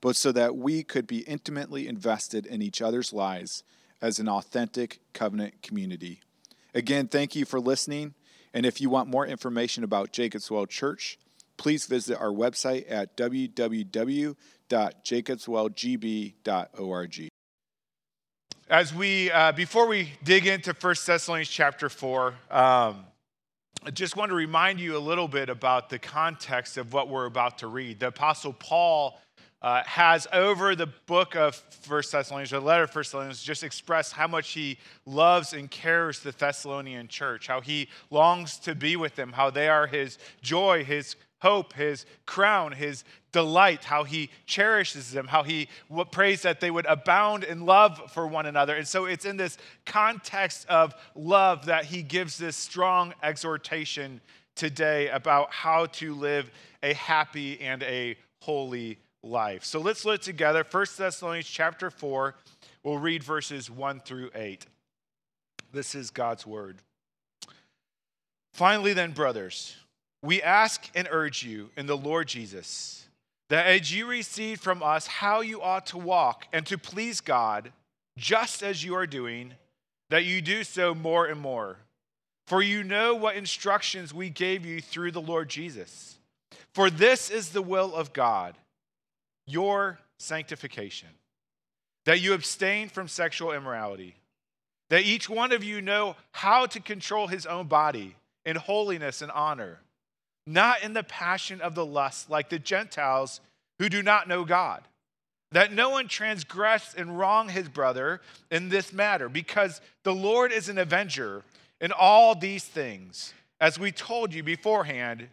but so that we could be intimately invested in each other's lives as an authentic covenant community. Again, thank you for listening, and if you want more information about Jacobswell Church, please visit our website at www.jacobswellgb.org. As we, before we dig into First Thessalonians chapter 4, I just want to remind you a little bit about the context of what we're about to read. The Apostle Paul has over the book of First Thessalonians, the letter of First Thessalonians, just expressed how much he loves and cares the Thessalonian church, how he longs to be with them, how they are his joy, his hope, his crown, his delight, how he cherishes them, how he prays that they would abound in love for one another. And so it's in this context of love that he gives this strong exhortation today about how to live a happy and a holy life. So let's look together. 1 Thessalonians chapter 4, we'll read verses 1 through 8. This is God's word. Finally then, brothers, we ask and urge you in the Lord Jesus that as you receive from us how you ought to walk and to please God, just as you are doing, that you do so more and more. For you know what instructions we gave you through the Lord Jesus. For this is the will of God, your sanctification, that you abstain from sexual immorality, that each one of you know how to control his own body in holiness and honor, not in the passion of the lust like the Gentiles who do not know God, that no one transgress and wrong his brother in this matter, because the Lord is an avenger in all these things, as we told you beforehand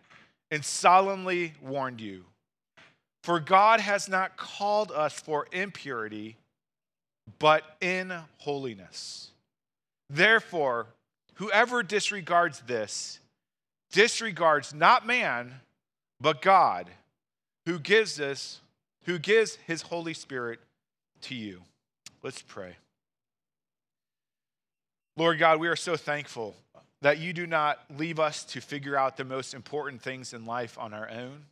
and solemnly warned you. For God has not called us for impurity, but in holiness. Therefore, whoever disregards this, disregards not man, but God, who gives his Holy Spirit to you. Let's pray. Lord God, we are so thankful that you do not leave us to figure out the most important things in life on our own,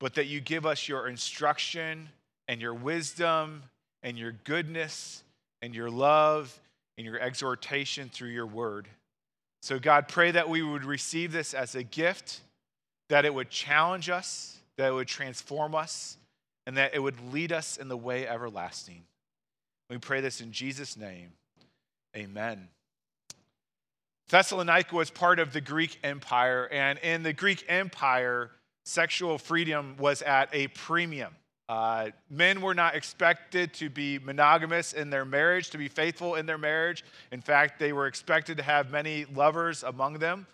but that you give us your instruction and your wisdom and your goodness and your love and your exhortation through your word. So God, pray that we would receive this as a gift, that it would challenge us, that it would transform us, and that it would lead us in the way everlasting. We pray this in Jesus' name. Amen. Thessalonica was part of the Greek Empire, and in the Greek Empire, sexual freedom was at a premium. Men were not expected to be monogamous in their marriage, to be faithful in their marriage. In fact, they were expected to have many lovers among them.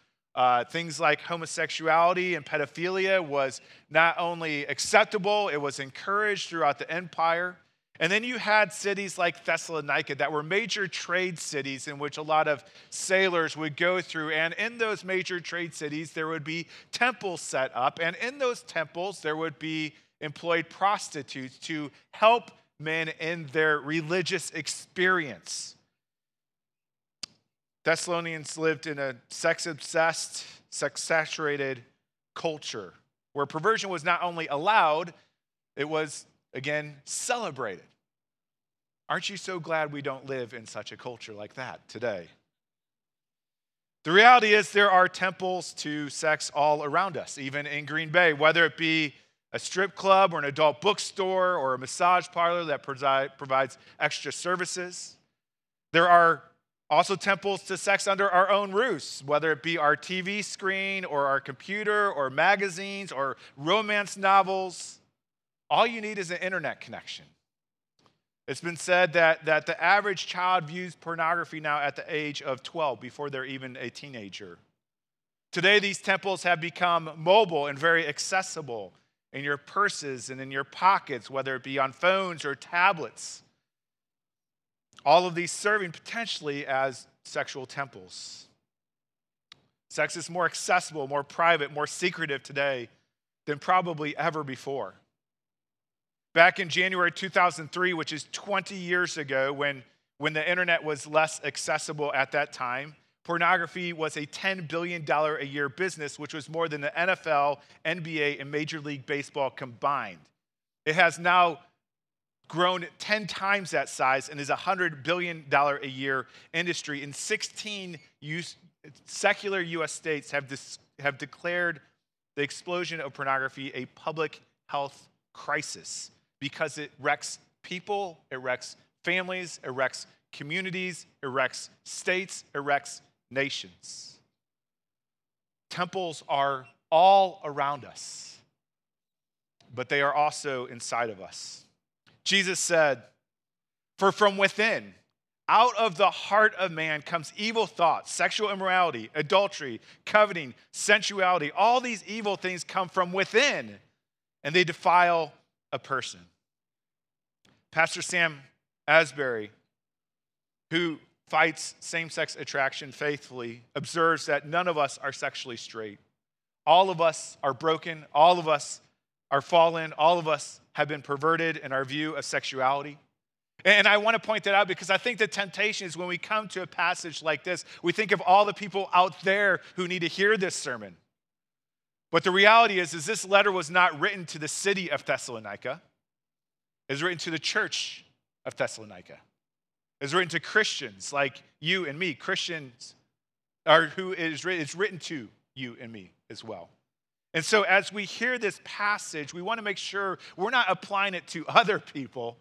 Things like homosexuality and pedophilia was not only acceptable, it was encouraged throughout the empire. And then you had cities like Thessalonica that were major trade cities in which a lot of sailors would go through. And in those major trade cities, there would be temples set up. And in those temples, there would be employed prostitutes to help men in their religious experience. Thessalonians lived in a sex-obsessed, sex-saturated culture where perversion was not only allowed, it was, again, celebrated. Aren't you so glad we don't live in such a culture like that today? The reality is there are temples to sex all around us, even in Green Bay, whether it be a strip club or an adult bookstore or a massage parlor that provides extra services. There are also temples to sex under our own roofs, whether it be our TV screen or our computer or magazines or romance novels. All you need is an internet connection. It's been said that the average child views pornography now at the age of 12, before they're even a teenager. Today, these temples have become mobile and very accessible in your purses and in your pockets, whether it be on phones or tablets. All of these serving potentially as sexual temples. Sex is more accessible, more private, more secretive today than probably ever before. Back in January 2003, which is 20 years ago, when the internet was less accessible at that time, pornography was a $10 billion a year business, which was more than the NFL, NBA, and Major League Baseball combined. It has now grown 10 times that size and is a $100 billion a year industry. And 16 secular U.S. states have declared the explosion of pornography a public health crisis because it wrecks people, it wrecks families, it wrecks communities, it wrecks states, it wrecks nations. Temples are all around us, but they are also inside of us. Jesus said, "For from within, out of the heart of man comes evil thoughts, sexual immorality, adultery, coveting, sensuality. All these evil things come from within, and they defile a person." Pastor Sam Asbury, who fights same-sex attraction faithfully, observes that none of us are sexually straight. All of us are broken. All of us are fallen. All of us have been perverted in our view of sexuality. And I want to point that out because I think the temptation is when we come to a passage like this, we think of all the people out there who need to hear this sermon. But the reality is this letter was not written to the city of Thessalonica. It was written to the church of Thessalonica. It was written to Christians like you and me. Christians are who it's written to you and me as well. And so as we hear this passage, we want to make sure we're not applying it to other people,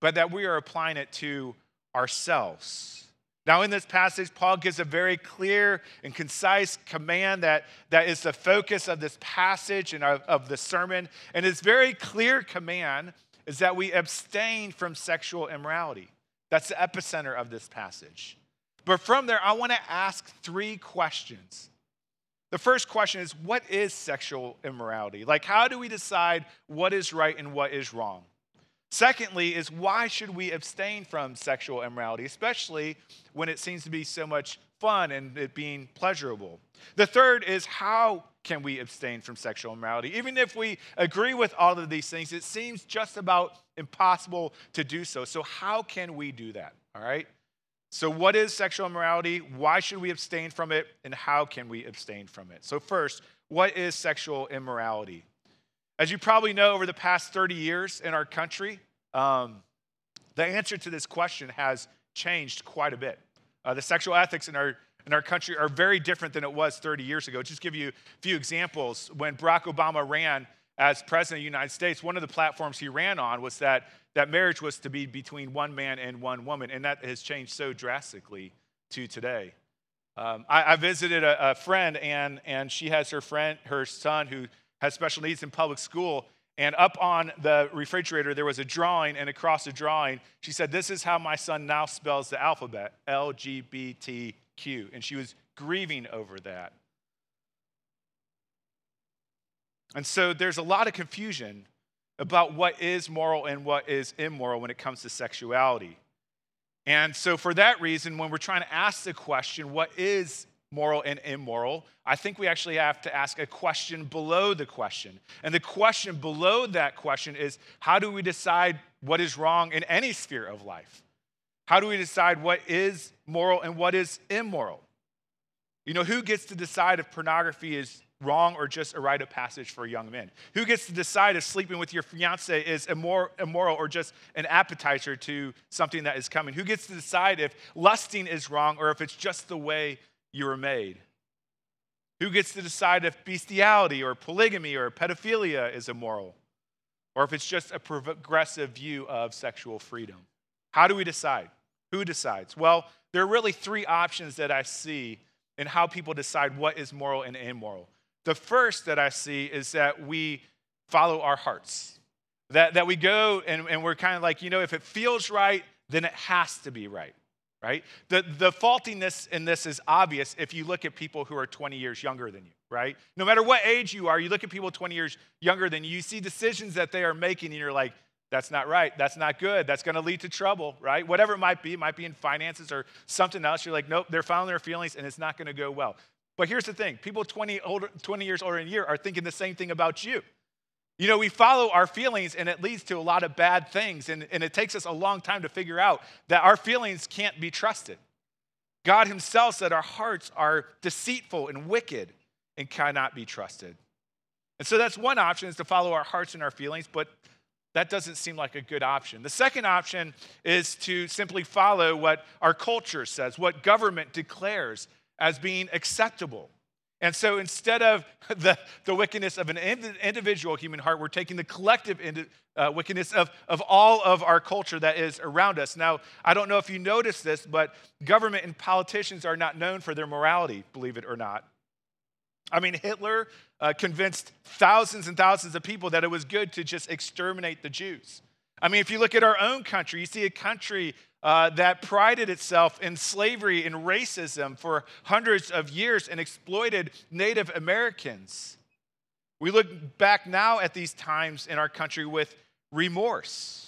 but that we are applying it to ourselves. Now, in this passage, Paul gives a very clear and concise command that is the focus of this passage and of the sermon. And his very clear command is that we abstain from sexual immorality. That's the epicenter of this passage. But from there, I want to ask three questions. The first question is, what is sexual immorality? Like, how do we decide what is right and what is wrong? Secondly is, why should we abstain from sexual immorality, especially when it seems to be so much fun and it being pleasurable? The third is, how can we abstain from sexual immorality? Even if we agree with all of these things, it seems just about impossible to do so. So how can we do that? All right? So what is sexual immorality? Why should we abstain from it? And how can we abstain from it? So first, what is sexual immorality? As you probably know, over the past 30 years in our country, the answer to this question has changed quite a bit. The sexual ethics in our country are very different than it was 30 years ago. I'll just give you a few examples. When Barack Obama ran as president of the United States, one of the platforms he ran on was that marriage was to be between one man and one woman, and that has changed so drastically to today. I visited a friend, and she has her son who has special needs in public school, and up on the refrigerator there was a drawing, and across the drawing she said, "This is how my son now spells the alphabet, LGBTQ. And she was grieving over that. And so there's a lot of confusion about what is moral and what is immoral when it comes to sexuality. And so for that reason, when we're trying to ask the question, what is moral and immoral, I think we actually have to ask a question below the question. And the question below that question is, how do we decide what is wrong in any sphere of life? How do we decide what is moral and what is immoral? You know, who gets to decide if pornography is wrong or just a rite of passage for young men? Who gets to decide if sleeping with your fiance is immoral or just an appetizer to something that is coming? Who gets to decide if lusting is wrong or if it's just the way you were made? Who gets to decide if bestiality or polygamy or pedophilia is immoral, or if it's just a progressive view of sexual freedom? How do we decide? Who decides? Well, there are really three options that I see in how people decide what is moral and immoral. The first that I see is that we follow our hearts, that we go and we're kind of like, you know, if it feels right, then it has to be right. Right? The faultiness in this is obvious if you look at people who are 20 years younger than you, right? No matter what age you are, you look at people 20 years younger than you see decisions that they are making, and you're like, That's not right. That's not good. That's going to lead to trouble, right? Whatever it might be in finances or something else. You're like, nope, they're following their feelings and it's not going to go well. But here's the thing. People 20 years older in a year are thinking the same thing about you. You know, we follow our feelings and it leads to a lot of bad things. And it takes us a long time to figure out that our feelings can't be trusted. God himself said our hearts are deceitful and wicked and cannot be trusted. And so that's one option, is to follow our hearts and our feelings, but that doesn't seem like a good option. The second option is to simply follow what our culture says, what government declares as being acceptable. And so instead of the wickedness of an individual human heart, we're taking the collective wickedness of all of our culture that is around us. Now, I don't know if you noticed this, but government and politicians are not known for their morality, believe it or not. I mean, Hitler convinced thousands and thousands of people that it was good to just exterminate the Jews. I mean, if you look at our own country, you see a country that prided itself in slavery and racism for hundreds of years and exploited Native Americans. We look back now at these times in our country with remorse.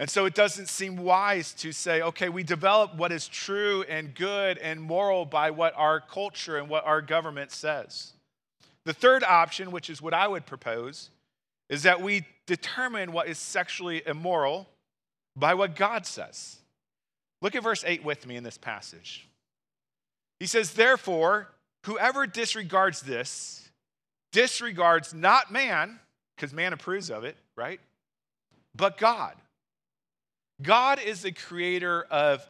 And so it doesn't seem wise to say, okay, we develop what is true and good and moral by what our culture and what our government says. The third option, which is what I would propose, is that we determine what is sexually immoral by what God says. Look at verse 8 with me in this passage. He says, therefore, whoever disregards this, disregards not man, because man approves of it, right? But God. God is the creator of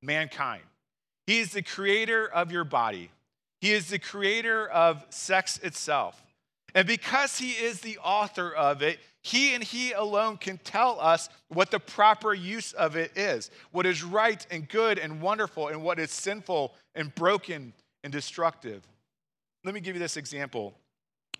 mankind. He is the creator of your body. He is the creator of sex itself. And because he is the author of it, he and he alone can tell us what the proper use of it is, what is right and good and wonderful, and what is sinful and broken and destructive. Let me give you this example.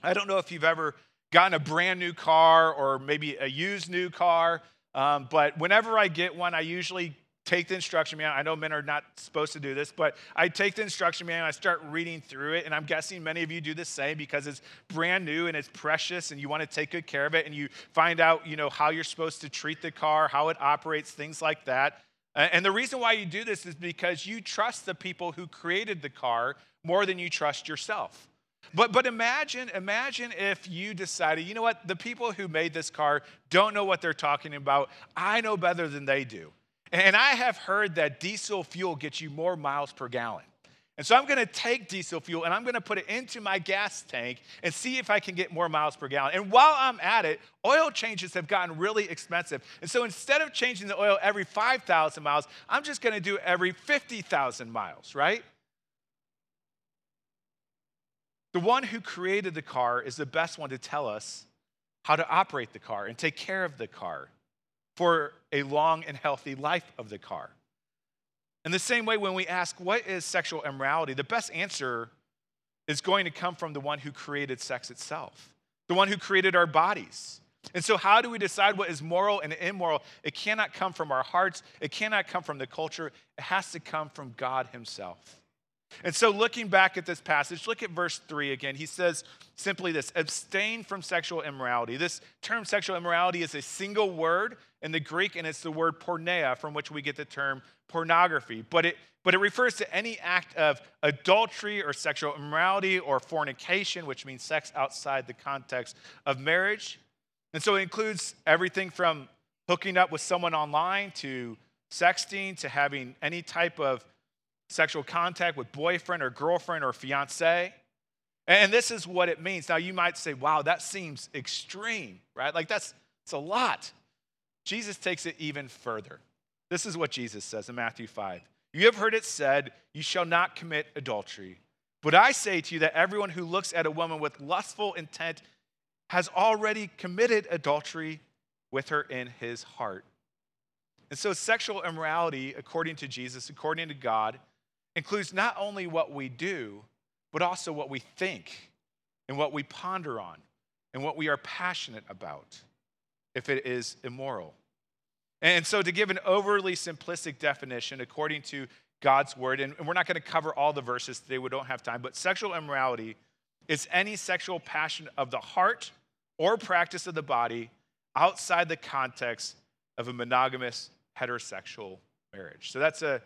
I don't know if you've ever gotten a brand new car or maybe a used new car, but whenever I get one, I usually take the instruction manual. I know men are not supposed to do this, but I take the instruction manual and I start reading through it. And I'm guessing many of you do the same because it's brand new and it's precious and you want to take good care of it. And you find out, you know, how you're supposed to treat the car, how it operates, things like that. And the reason why you do this is because you trust the people who created the car more than you trust yourself. But imagine if you decided, you know what, the people who made this car don't know what they're talking about. I know better than they do. And I have heard that diesel fuel gets you more miles per gallon. And so I'm going to take diesel fuel and I'm going to put it into my gas tank and see if I can get more miles per gallon. And while I'm at it, oil changes have gotten really expensive. And so instead of changing the oil every 5,000 miles, I'm just going to do every 50,000 miles, right? The one who created the car is the best one to tell us how to operate the car and take care of the car for a long and healthy life of the car. In the same way, when we ask, what is sexual immorality? The best answer is going to come from the one who created sex itself, the one who created our bodies. And so how do we decide what is moral and immoral? It cannot come from our hearts. It cannot come from the culture. It has to come from God himself. And so looking back at this passage, look at verse 3 again. He says simply this, abstain from sexual immorality. This term sexual immorality is a single word in the Greek, and it's the word porneia, from which we get the term pornography. But it refers to any act of adultery or sexual immorality or fornication, which means sex outside the context of marriage. And so it includes everything from hooking up with someone online to sexting to having any type of sexual contact with boyfriend or girlfriend or fiance. And this is what it means. Now, you might say, wow, that seems extreme, right? Like, it's a lot. Jesus takes it even further. This is what Jesus says in Matthew 5. You have heard it said, you shall not commit adultery. But I say to you that everyone who looks at a woman with lustful intent has already committed adultery with her in his heart. And so sexual immorality, according to Jesus, according to God, includes not only what we do, but also what we think and what we ponder on and what we are passionate about, if it is immoral. And so to give an overly simplistic definition according to God's word, and we're not going to cover all the verses today, we don't have time, but sexual immorality is any sexual passion of the heart or practice of the body outside the context of a monogamous heterosexual marriage. So that's an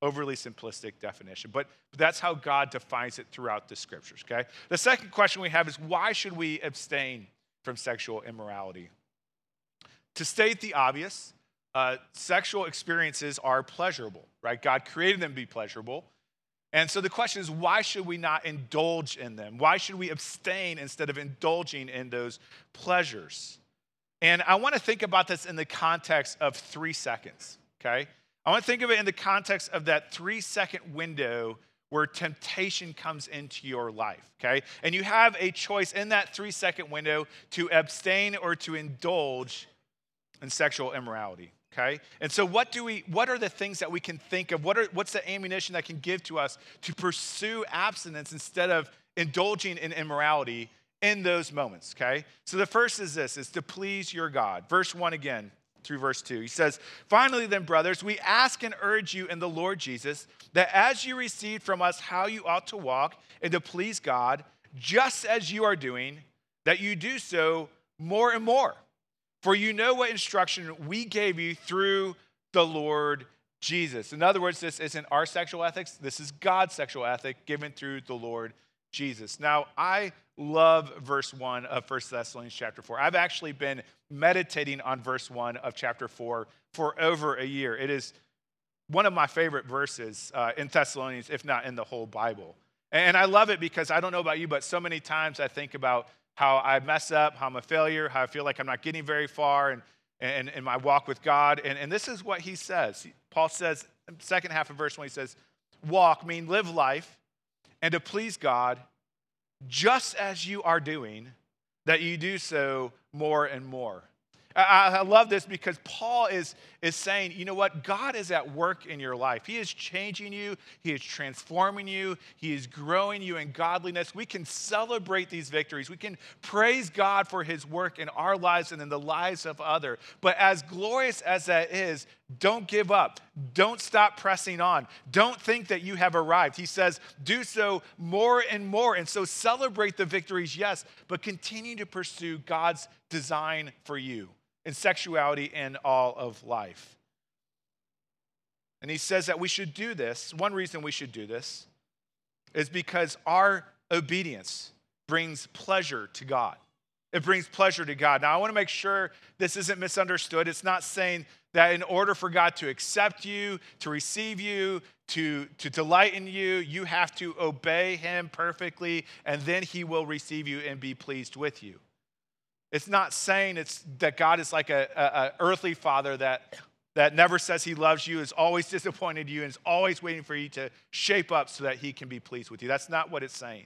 overly simplistic definition, but that's how God defines it throughout the scriptures, okay? The second question we have is, why should we abstain from sexual immorality? To state the obvious, sexual experiences are pleasurable, right? God created them to be pleasurable. And so the question is, why should we not indulge in them? Why should we abstain instead of indulging in those pleasures? And I want to think about this in the context of 3 seconds, okay? I want to think of it in the context of that 3-second window where temptation comes into your life, okay? And you have a choice in that 3-second window to abstain or to indulge in sexual immorality, okay? And so what are the things that we can think of? What's the ammunition that can give to us to pursue abstinence instead of indulging in immorality in those moments, okay? So the first is this, is to please your God. Verse 1 again through verse 2. He says, "Finally then, brothers, we ask and urge you in the Lord Jesus that as you receive from us how you ought to walk and to please God, just as you are doing, that you do so more and more. For you know what instruction we gave you through the Lord Jesus." In other words, this isn't our sexual ethics. This is God's sexual ethic given through the Lord Jesus. Now, I love verse 1 of First Thessalonians chapter 4. I've actually been meditating on verse 1 of chapter 4 for over a year. It is one of my favorite verses in Thessalonians, if not in the whole Bible. And I love it because I don't know about you, but so many times I think about how I mess up, how I'm a failure, how I feel like I'm not getting very far in my walk with God. And this is what he says. Paul says, second half of verse 1, he says, walk, mean live life, and to please God, just as you are doing, that you do so more and more. I love this because Paul is saying, you know what? God is at work in your life. He is changing you. He is transforming you. He is growing you in godliness. We can celebrate these victories. We can praise God for his work in our lives and in the lives of others. But as glorious as that is, don't give up. Don't stop pressing on. Don't think that you have arrived. He says, do so more and more. And so celebrate the victories, yes, but continue to pursue God's design for you in sexuality and all of life. And he says that we should do this. One reason we should do this is because our obedience brings pleasure to God. It brings pleasure to God. Now, I want to make sure this isn't misunderstood. It's not saying that in order for God to accept you, to receive you, to delight in you, you have to obey him perfectly, and then he will receive you and be pleased with you. It's not saying it's that God is like an earthly father that never says he loves you, is always disappointed you, and is always waiting for you to shape up so that he can be pleased with you. That's not what it's saying.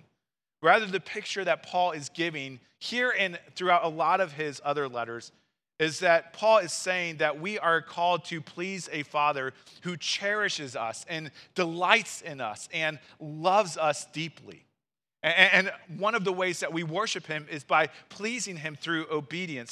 Rather, the picture that Paul is giving here and throughout a lot of his other letters is that Paul is saying that we are called to please a father who cherishes us and delights in us and loves us deeply. And one of the ways that we worship him is by pleasing him through obedience.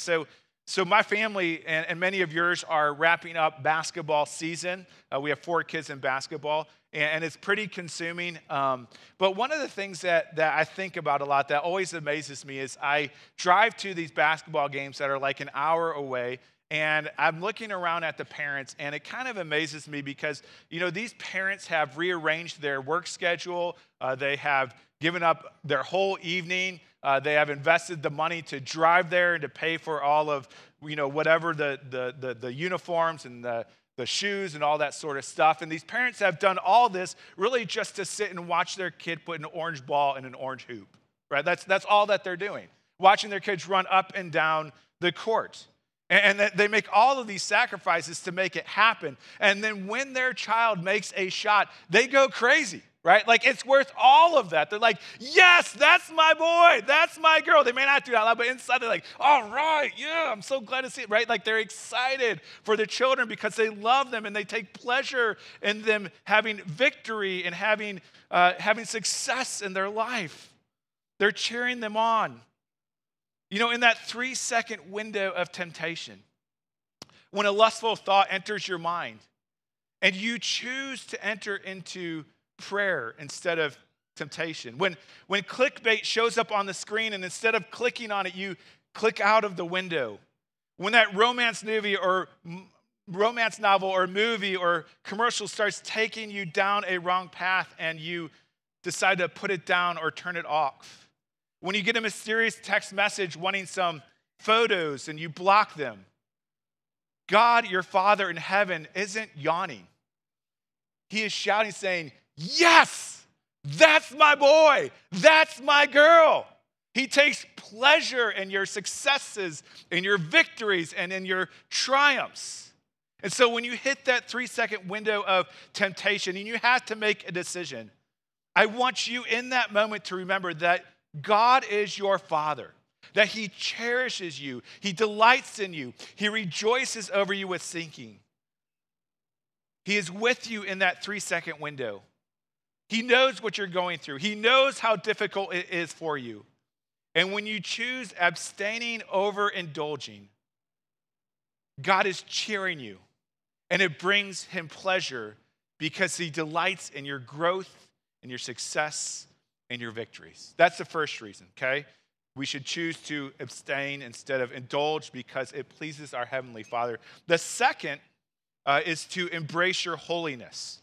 So my family and many of yours are wrapping up basketball season. We have 4 kids in basketball, and it's pretty consuming. But one of the things that I think about a lot that always amazes me is I drive to these basketball games that are like an hour away, and I'm looking around at the parents, and it kind of amazes me because, you know, these parents have rearranged their work schedule. They have given up their whole evening. They have invested the money to drive there and to pay for all of, you know, whatever the uniforms and the shoes and all that sort of stuff. And these parents have done all this really just to sit and watch their kid put an orange ball in an orange hoop, right? That's all that they're doing, watching their kids run up and down the court. And they make all of these sacrifices to make it happen. And then when their child makes a shot, they go crazy, right? Like, it's worth all of that. They're like, yes, that's my boy. That's my girl. They may not do it out loud, but inside they're like, all right, yeah, I'm so glad to see it, right? Like, they're excited for their children because they love them and they take pleasure in them having victory and having success in their life. They're cheering them on. You know, in that 3-second window of temptation, when a lustful thought enters your mind and you choose to enter into prayer instead of temptation, when clickbait shows up on the screen and instead of clicking on it, you click out of the window, When that romance novel or movie or commercial starts taking you down a wrong path and you decide to put it down or turn it off. When you get a mysterious text message wanting some photos and you block them. God, your Father in heaven, isn't yawning. He is shouting, saying, yes, that's my boy. That's my girl. He takes pleasure in your successes, in your victories, and in your triumphs. And so when you hit that 3-second window of temptation and you have to make a decision, I want you in that moment to remember that God is your Father, that he cherishes you, he delights in you, he rejoices over you with sinking. He is with you in that 3-second window. He knows what you're going through. He knows how difficult it is for you. And when you choose abstaining over indulging, God is cheering you, and it brings him pleasure because he delights in your growth and your success and your victories. That's the first reason, okay? We should choose to abstain instead of indulge because it pleases our Heavenly Father. The second is to embrace your holiness.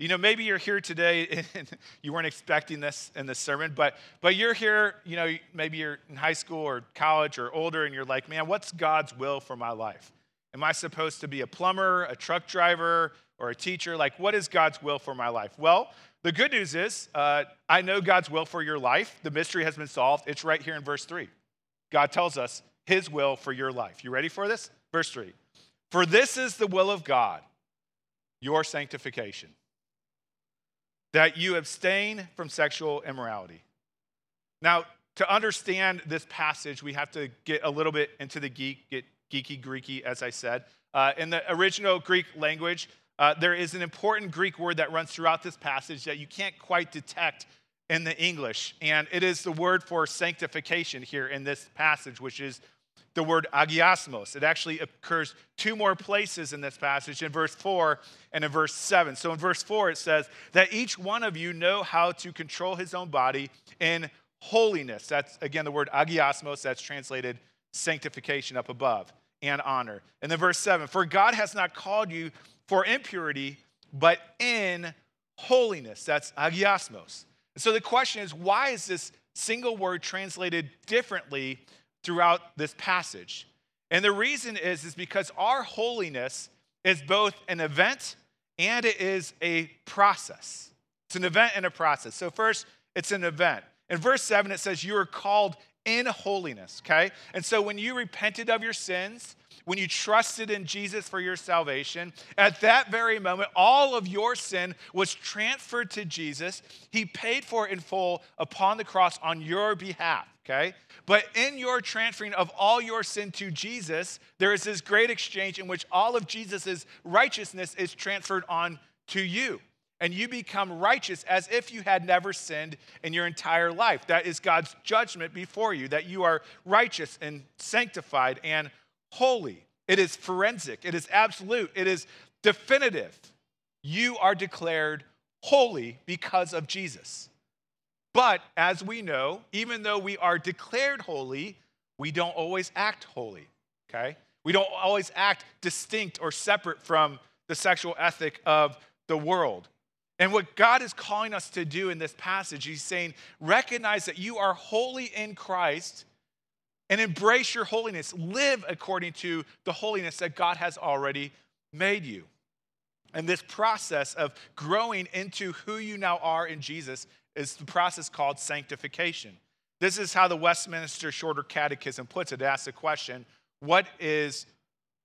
You know, maybe you're here today and you weren't expecting this in the sermon, but you're here, you know, maybe you're in high school or college or older and you're like, man, what's God's will for my life? Am I supposed to be a plumber, a truck driver, or a teacher? Like, what is God's will for my life? Well, the good news is I know God's will for your life. The mystery has been solved. It's right here in verse 3. God tells us his will for your life. You ready for this? Verse 3. For this is the will of God, your sanctification, that you abstain from sexual immorality. Now, to understand this passage, we have to get a little bit into the geeky, as I said. In the original Greek language, there is an important Greek word that runs throughout this passage that you can't quite detect in the English. And it is the word for sanctification here in this passage, which is the word agiosmos. It actually occurs two more places in this passage, in verse 4 and in verse 7. So in verse 4, it says that each one of you know how to control his own body in holiness. That's, again, the word agiosmos. That's translated sanctification up above, and honor. And then verse 7, for God has not called you for impurity, but in holiness. That's agiosmos. So the question is, why is this single word translated differently throughout this passage? And the reason is because our holiness is both an event and it is a process. It's an event and a process. So first, it's an event. In verse 7, it says you are called in holiness, okay? And so when you repented of your sins, when you trusted in Jesus for your salvation, at that very moment, all of your sin was transferred to Jesus. He paid for it in full upon the cross on your behalf, okay? But in your transferring of all your sin to Jesus, there is this great exchange in which all of Jesus' righteousness is transferred on to you. And you become righteous as if you had never sinned in your entire life. That is God's judgment before you, that you are righteous and sanctified and holy. It is forensic. It is absolute. It is definitive. You are declared holy because of Jesus. But as we know, even though we are declared holy, we don't always act holy, okay? We don't always act distinct or separate from the sexual ethic of the world. And what God is calling us to do in this passage, he's saying, recognize that you are holy in Christ and embrace your holiness. Live according to the holiness that God has already made you. And this process of growing into who you now are in Jesus is the process called sanctification. This is how the Westminster Shorter Catechism puts it. It asks the question, what is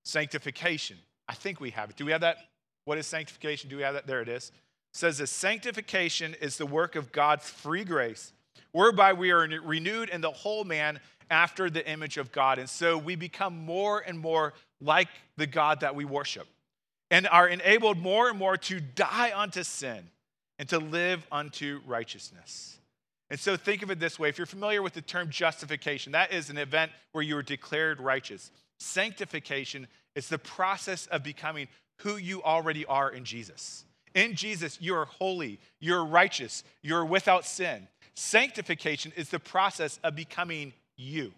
sanctification? I think we have it. Do we have that? What is sanctification? Do we have that? There it is. It says that sanctification is the work of God's free grace, whereby we are renewed in the whole man after the image of God. And so we become more and more like the God that we worship and are enabled more and more to die unto sin and to live unto righteousness. And so think of it this way. If you're familiar with the term justification, that is an event where you are declared righteous. Sanctification is the process of becoming who you already are in Jesus. In Jesus, you are holy, you're righteous, you're without sin. Sanctification is the process of becoming you,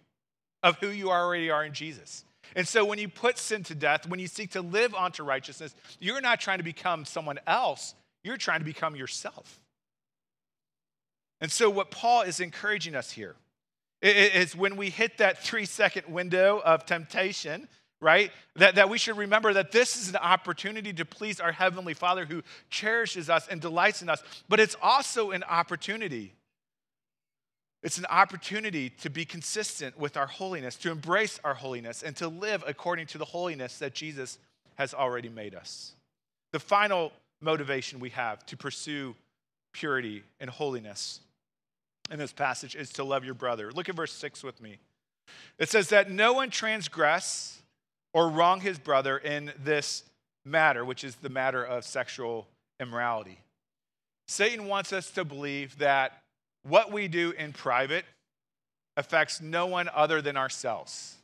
of who you already are in Jesus. And so when you put sin to death, when you seek to live onto righteousness, you're not trying to become someone else. You're trying to become yourself. And so what Paul is encouraging us here is when we hit that 3-second window of temptation, right, that we should remember that this is an opportunity to please our Heavenly Father who cherishes us and delights in us. But it's also an opportunity. It's an opportunity to be consistent with our holiness, to embrace our holiness, and to live according to the holiness that Jesus has already made us. The final motivation we have to pursue purity and holiness in this passage is to love your brother. Look at verse 6 with me. It says that no one transgress or wrong his brother in this matter, which is the matter of sexual immorality. Satan wants us to believe that what we do in private affects no one other than ourselves,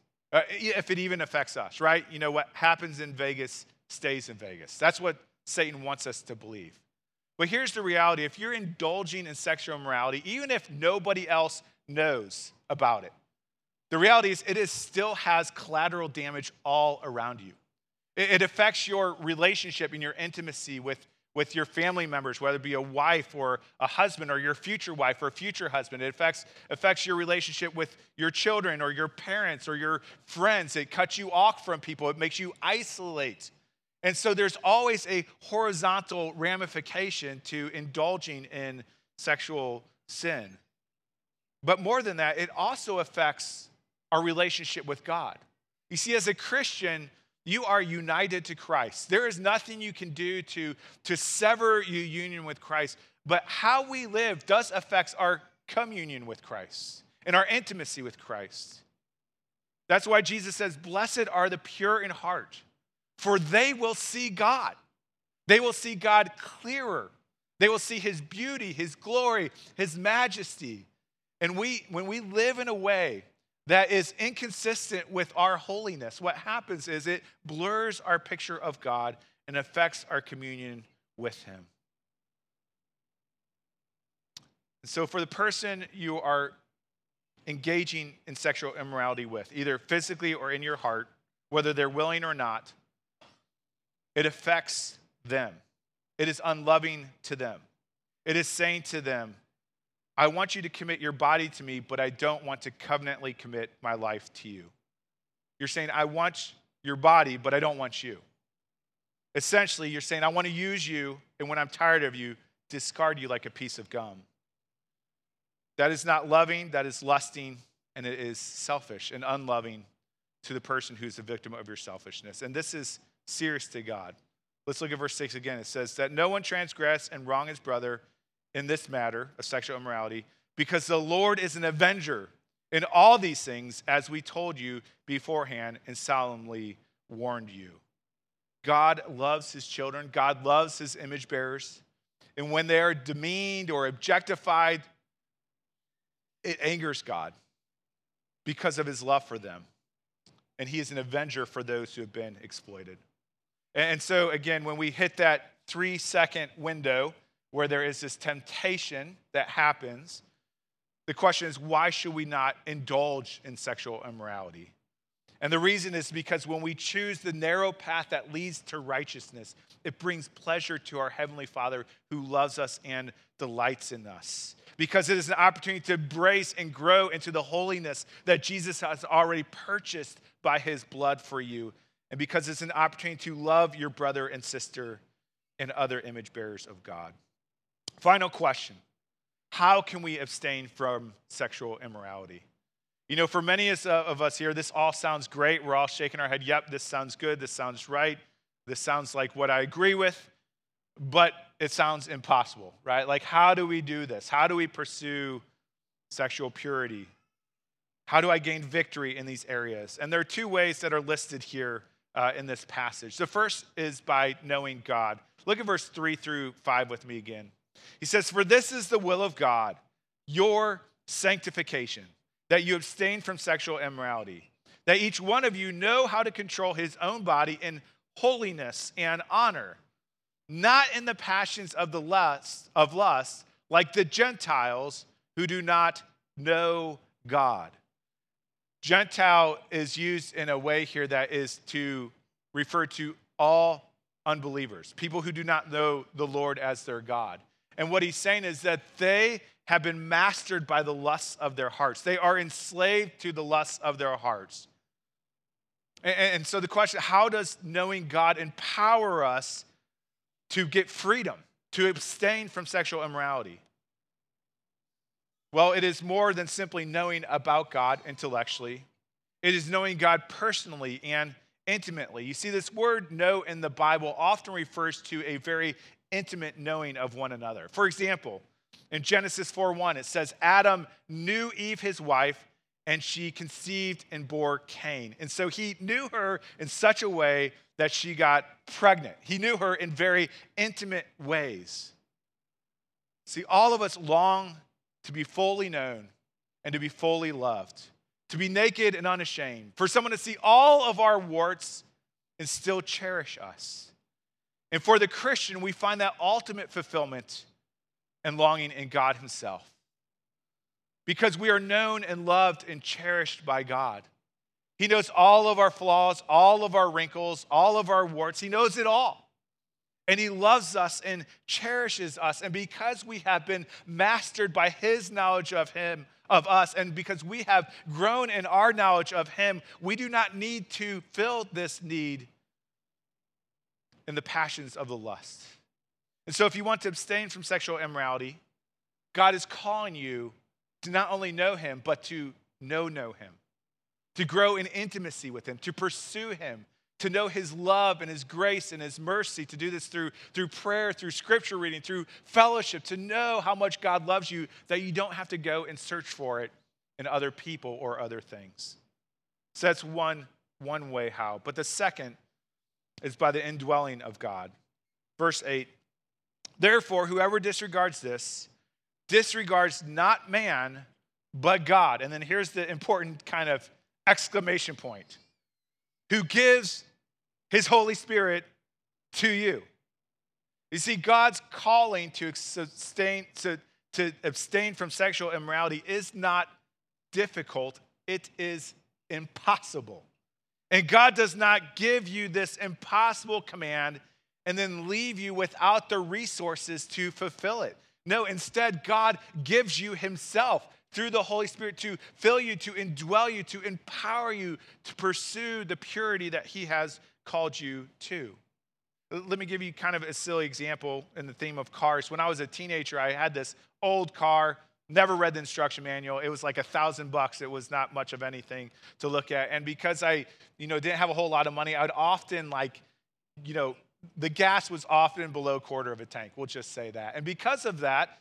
if it even affects us, right? You know, what happens in Vegas stays in Vegas. That's what Satan wants us to believe. But here's the reality. If you're indulging in sexual immorality, even if nobody else knows about it, the reality is it still has collateral damage all around you. It affects your relationship and your intimacy with your family members, whether it be a wife or a husband or your future wife or future husband. It affects your relationship with your children or your parents or your friends. It cuts you off from people. It makes you isolate. And so there's always a horizontal ramification to indulging in sexual sin. But more than that, it also affects our relationship with God. You see, as a Christian, you are united to Christ. There is nothing you can do to sever your union with Christ, but how we live does affect our communion with Christ and our intimacy with Christ. That's why Jesus says, "Blessed are the pure in heart, for they will see God." They will see God clearer. They will see his beauty, his glory, his majesty. And when we live in a way that is inconsistent with our holiness, what happens is it blurs our picture of God and affects our communion with him. And so for the person you are engaging in sexual immorality with, either physically or in your heart, whether they're willing or not, it affects them. It is unloving to them. It is saying to them, "I want you to commit your body to me, but I don't want to covenantally commit my life to you." You're saying, "I want your body, but I don't want you." Essentially, you're saying, "I want to use you, and when I'm tired of you, discard you like a piece of gum." That is not loving, that is lusting, and it is selfish and unloving to the person who's the victim of your selfishness. And this is serious to God. Let's look at verse 6 again. It says that no one transgress and wrong his brother in this matter of sexual immorality, because the Lord is an avenger in all these things, as we told you beforehand and solemnly warned you. God loves his children. God loves his image bearers. And when they are demeaned or objectified, it angers God because of his love for them. And he is an avenger for those who have been exploited. And so again, when we hit that 3-second window where there is this temptation that happens, the question is, why should we not indulge in sexual immorality? And the reason is because when we choose the narrow path that leads to righteousness, it brings pleasure to our Heavenly Father who loves us and delights in us. Because it is an opportunity to embrace and grow into the holiness that Jesus has already purchased by his blood for you. And because it's an opportunity to love your brother and sister and other image bearers of God. Final question: how can we abstain from sexual immorality? You know, for many of us here, this all sounds great. We're all shaking our head. Yep, this sounds good. This sounds right. This sounds like what I agree with, but it sounds impossible, right? Like, how do we do this? How do we pursue sexual purity? How do I gain victory in these areas? And there are two ways that are listed here in this passage. The first is by knowing God. Look at verse 3-5 with me again. He says, "For this is the will of God, your sanctification, that you abstain from sexual immorality, that each one of you know how to control his own body in holiness and honor, not in the passions of the lust, like the Gentiles who do not know God." Gentile is used in a way here that is to refer to all unbelievers, people who do not know the Lord as their God. And what he's saying is that they have been mastered by the lusts of their hearts. They are enslaved to the lusts of their hearts. And so the question, how does knowing God empower us to get freedom, to abstain from sexual immorality? Well, it is more than simply knowing about God intellectually. It is knowing God personally and intimately. You see, this word know in the Bible often refers to a very intimate knowing of one another. For example, in Genesis 4:1, it says, Adam knew Eve, his wife, and she conceived and bore Cain. And so he knew her in such a way that she got pregnant. He knew her in very intimate ways. See, all of us long to be fully known and to be fully loved, to be naked and unashamed, for someone to see all of our warts and still cherish us. And for the Christian, we find that ultimate fulfillment and longing in God himself, because we are known and loved and cherished by God. He knows all of our flaws, all of our wrinkles, all of our warts. He knows it all. And he loves us and cherishes us. And because we have been mastered by his knowledge of him, of us, and because we have grown in our knowledge of him, we do not need to fill this need in the passions of the lust. And so if you want to abstain from sexual immorality, God is calling you to not only know him, but to know him, to grow in intimacy with him, to pursue him, to know his love and his grace and his mercy, to do this through prayer, through scripture reading, through fellowship, to know how much God loves you, that you don't have to go and search for it in other people or other things. So that's one way how. But the second is by the indwelling of God. Verse 8, therefore, whoever disregards this, disregards not man, but God. And then here's the important kind of exclamation point. Who gives his Holy Spirit to you. You see, God's calling to abstain from sexual immorality is not difficult. It is impossible. And God does not give you this impossible command and then leave you without the resources to fulfill it. No, instead, God gives you himself through the Holy Spirit to fill you, to indwell you, to empower you, to pursue the purity that he has called you to. Let me give you kind of a silly example in the theme of cars. When I was a teenager, I had this old car, never read the instruction manual. It was like $1,000. It was not much of anything to look at. And because I, didn't have a whole lot of money, I would often the gas was often below quarter of a tank. We'll just say that. And because of that,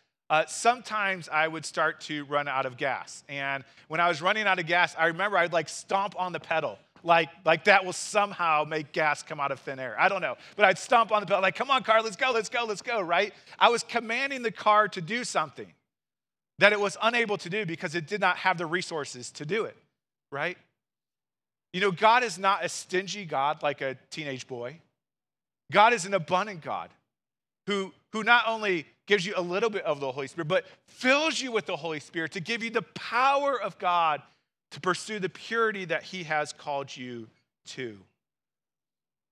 sometimes I would start to run out of gas. And when I was running out of gas, I remember I would stomp on the pedal. Like that will somehow make gas come out of thin air. I don't know. But I'd stomp on the pedal. Come on, car, let's go, right? I was commanding the car to do something that it was unable to do because it did not have the resources to do it, right? God is not a stingy God like a teenage boy. God is an abundant God who not only gives you a little bit of the Holy Spirit, but fills you with the Holy Spirit to give you the power of God to pursue the purity that he has called you to.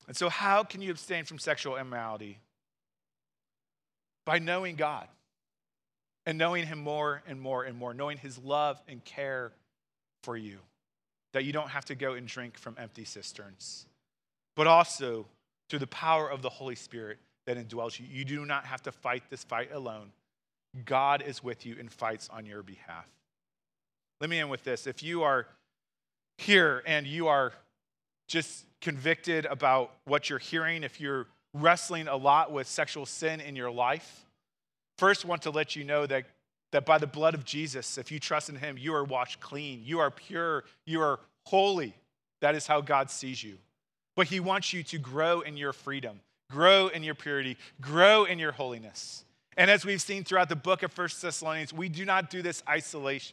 And so how can you abstain from sexual immorality? By knowing God and knowing him more and more and more, knowing his love and care for you, that you don't have to go and drink from empty cisterns, but also through the power of the Holy Spirit that indwells you. You do not have to fight this fight alone. God is with you and fights on your behalf. Let me end with this. If you are here and you are just convicted about what you're hearing, if you're wrestling a lot with sexual sin in your life, first want to let you know that by the blood of Jesus, if you trust in him, you are washed clean, you are pure, you are holy. That is how God sees you. But he wants you to grow in your freedom, grow in your purity, grow in your holiness. And as we've seen throughout the book of First Thessalonians, we do not do this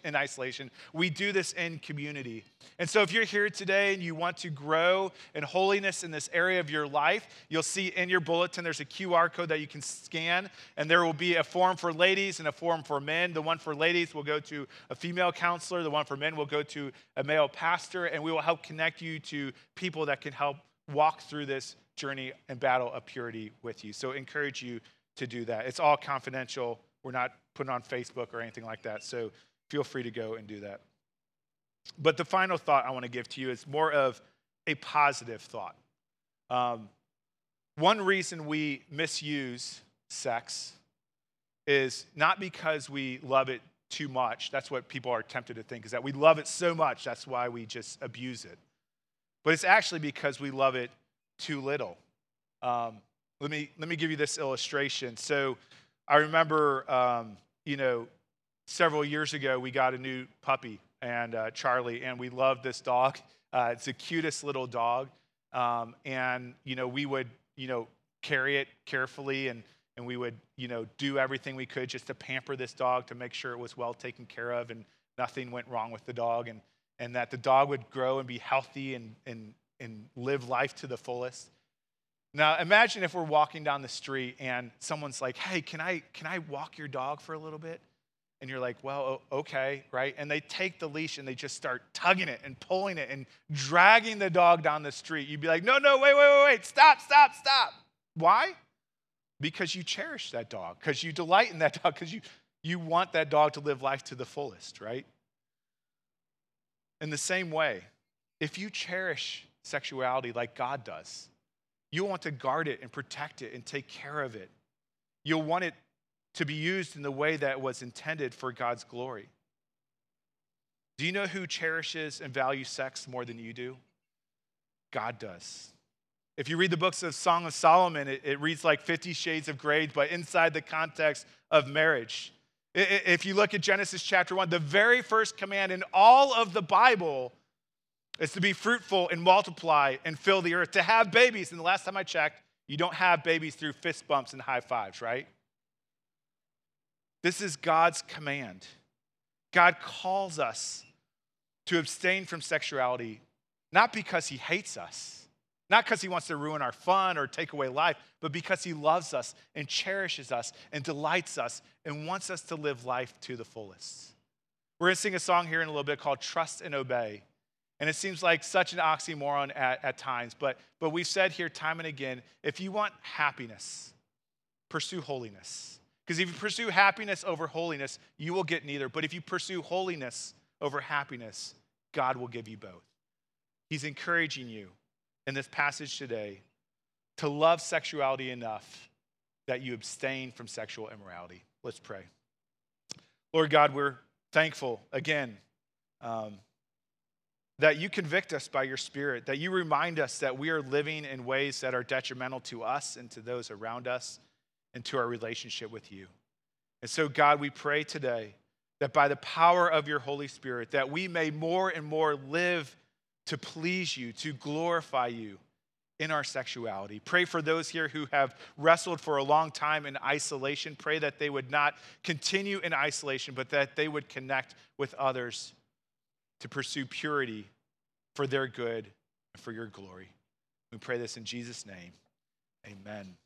in isolation. We do this in community. And so if you're here today and you want to grow in holiness in this area of your life, you'll see in your bulletin there's a QR code that you can scan, and there will be a form for ladies and a form for men. The one for ladies will go to a female counselor. The one for men will go to a male pastor, and we will help connect you to people that can help walk through this journey and battle of purity with you. So encourage you to do that. It's all confidential. We're not putting on Facebook or anything like that. So feel free to go and do that. But the final thought I want to give to you is more of a positive thought. One reason we misuse sex is not because we love it too much. That's what people are tempted to think, is that we love it so much, that's why we just abuse it. But it's actually because we love it too little. Let me give you this illustration. So I remember, several years ago, we got a new puppy, and Charlie, and we loved this dog. It's the cutest little dog. We would, carry it carefully, and we would, do everything we could just to pamper this dog to make sure it was well taken care of and nothing went wrong with the dog, and that the dog would grow and be healthy and live life to the fullest. Now, imagine if we're walking down the street and someone's like, hey, can I walk your dog for a little bit? And you're like, well, okay, right? And they take the leash and they just start tugging it and pulling it and dragging the dog down the street. You'd be like, no, wait, stop. Why? Because you cherish that dog, because you delight in that dog, because you want that dog to live life to the fullest, right? In the same way, if you cherish sexuality like God does, you'll want to guard it and protect it and take care of it. You'll want it to be used in the way that was intended for God's glory. Do you know who cherishes and values sex more than you do? God does. If you read the books of Song of Solomon, it reads like 50 Shades of Grey, but inside the context of marriage. If you look at Genesis chapter 1, the very first command in all of the Bible is to be fruitful and multiply and fill the earth, to have babies. And the last time I checked, you don't have babies through fist bumps and high fives, right? This is God's command. God calls us to abstain from sexuality, not because he hates us, not because he wants to ruin our fun or take away life, but because he loves us and cherishes us and delights us and wants us to live life to the fullest. We're going to sing a song here in a little bit called Trust and Obey. And it seems like such an oxymoron at times, but we've said here time and again, if you want happiness, pursue holiness. Because if you pursue happiness over holiness, you will get neither. But if you pursue holiness over happiness, God will give you both. He's encouraging you in this passage today to love sexuality enough that you abstain from sexual immorality. Let's pray. Lord God, we're thankful again, that you convict us by your Spirit, that you remind us that we are living in ways that are detrimental to us and to those around us and to our relationship with you. And so, God, we pray today that by the power of your Holy Spirit, that we may more and more live to please you, to glorify you in our sexuality. Pray for those here who have wrestled for a long time in isolation. Pray that they would not continue in isolation, but that they would connect with others to pursue purity for their good and for your glory. We pray this in Jesus' name. Amen.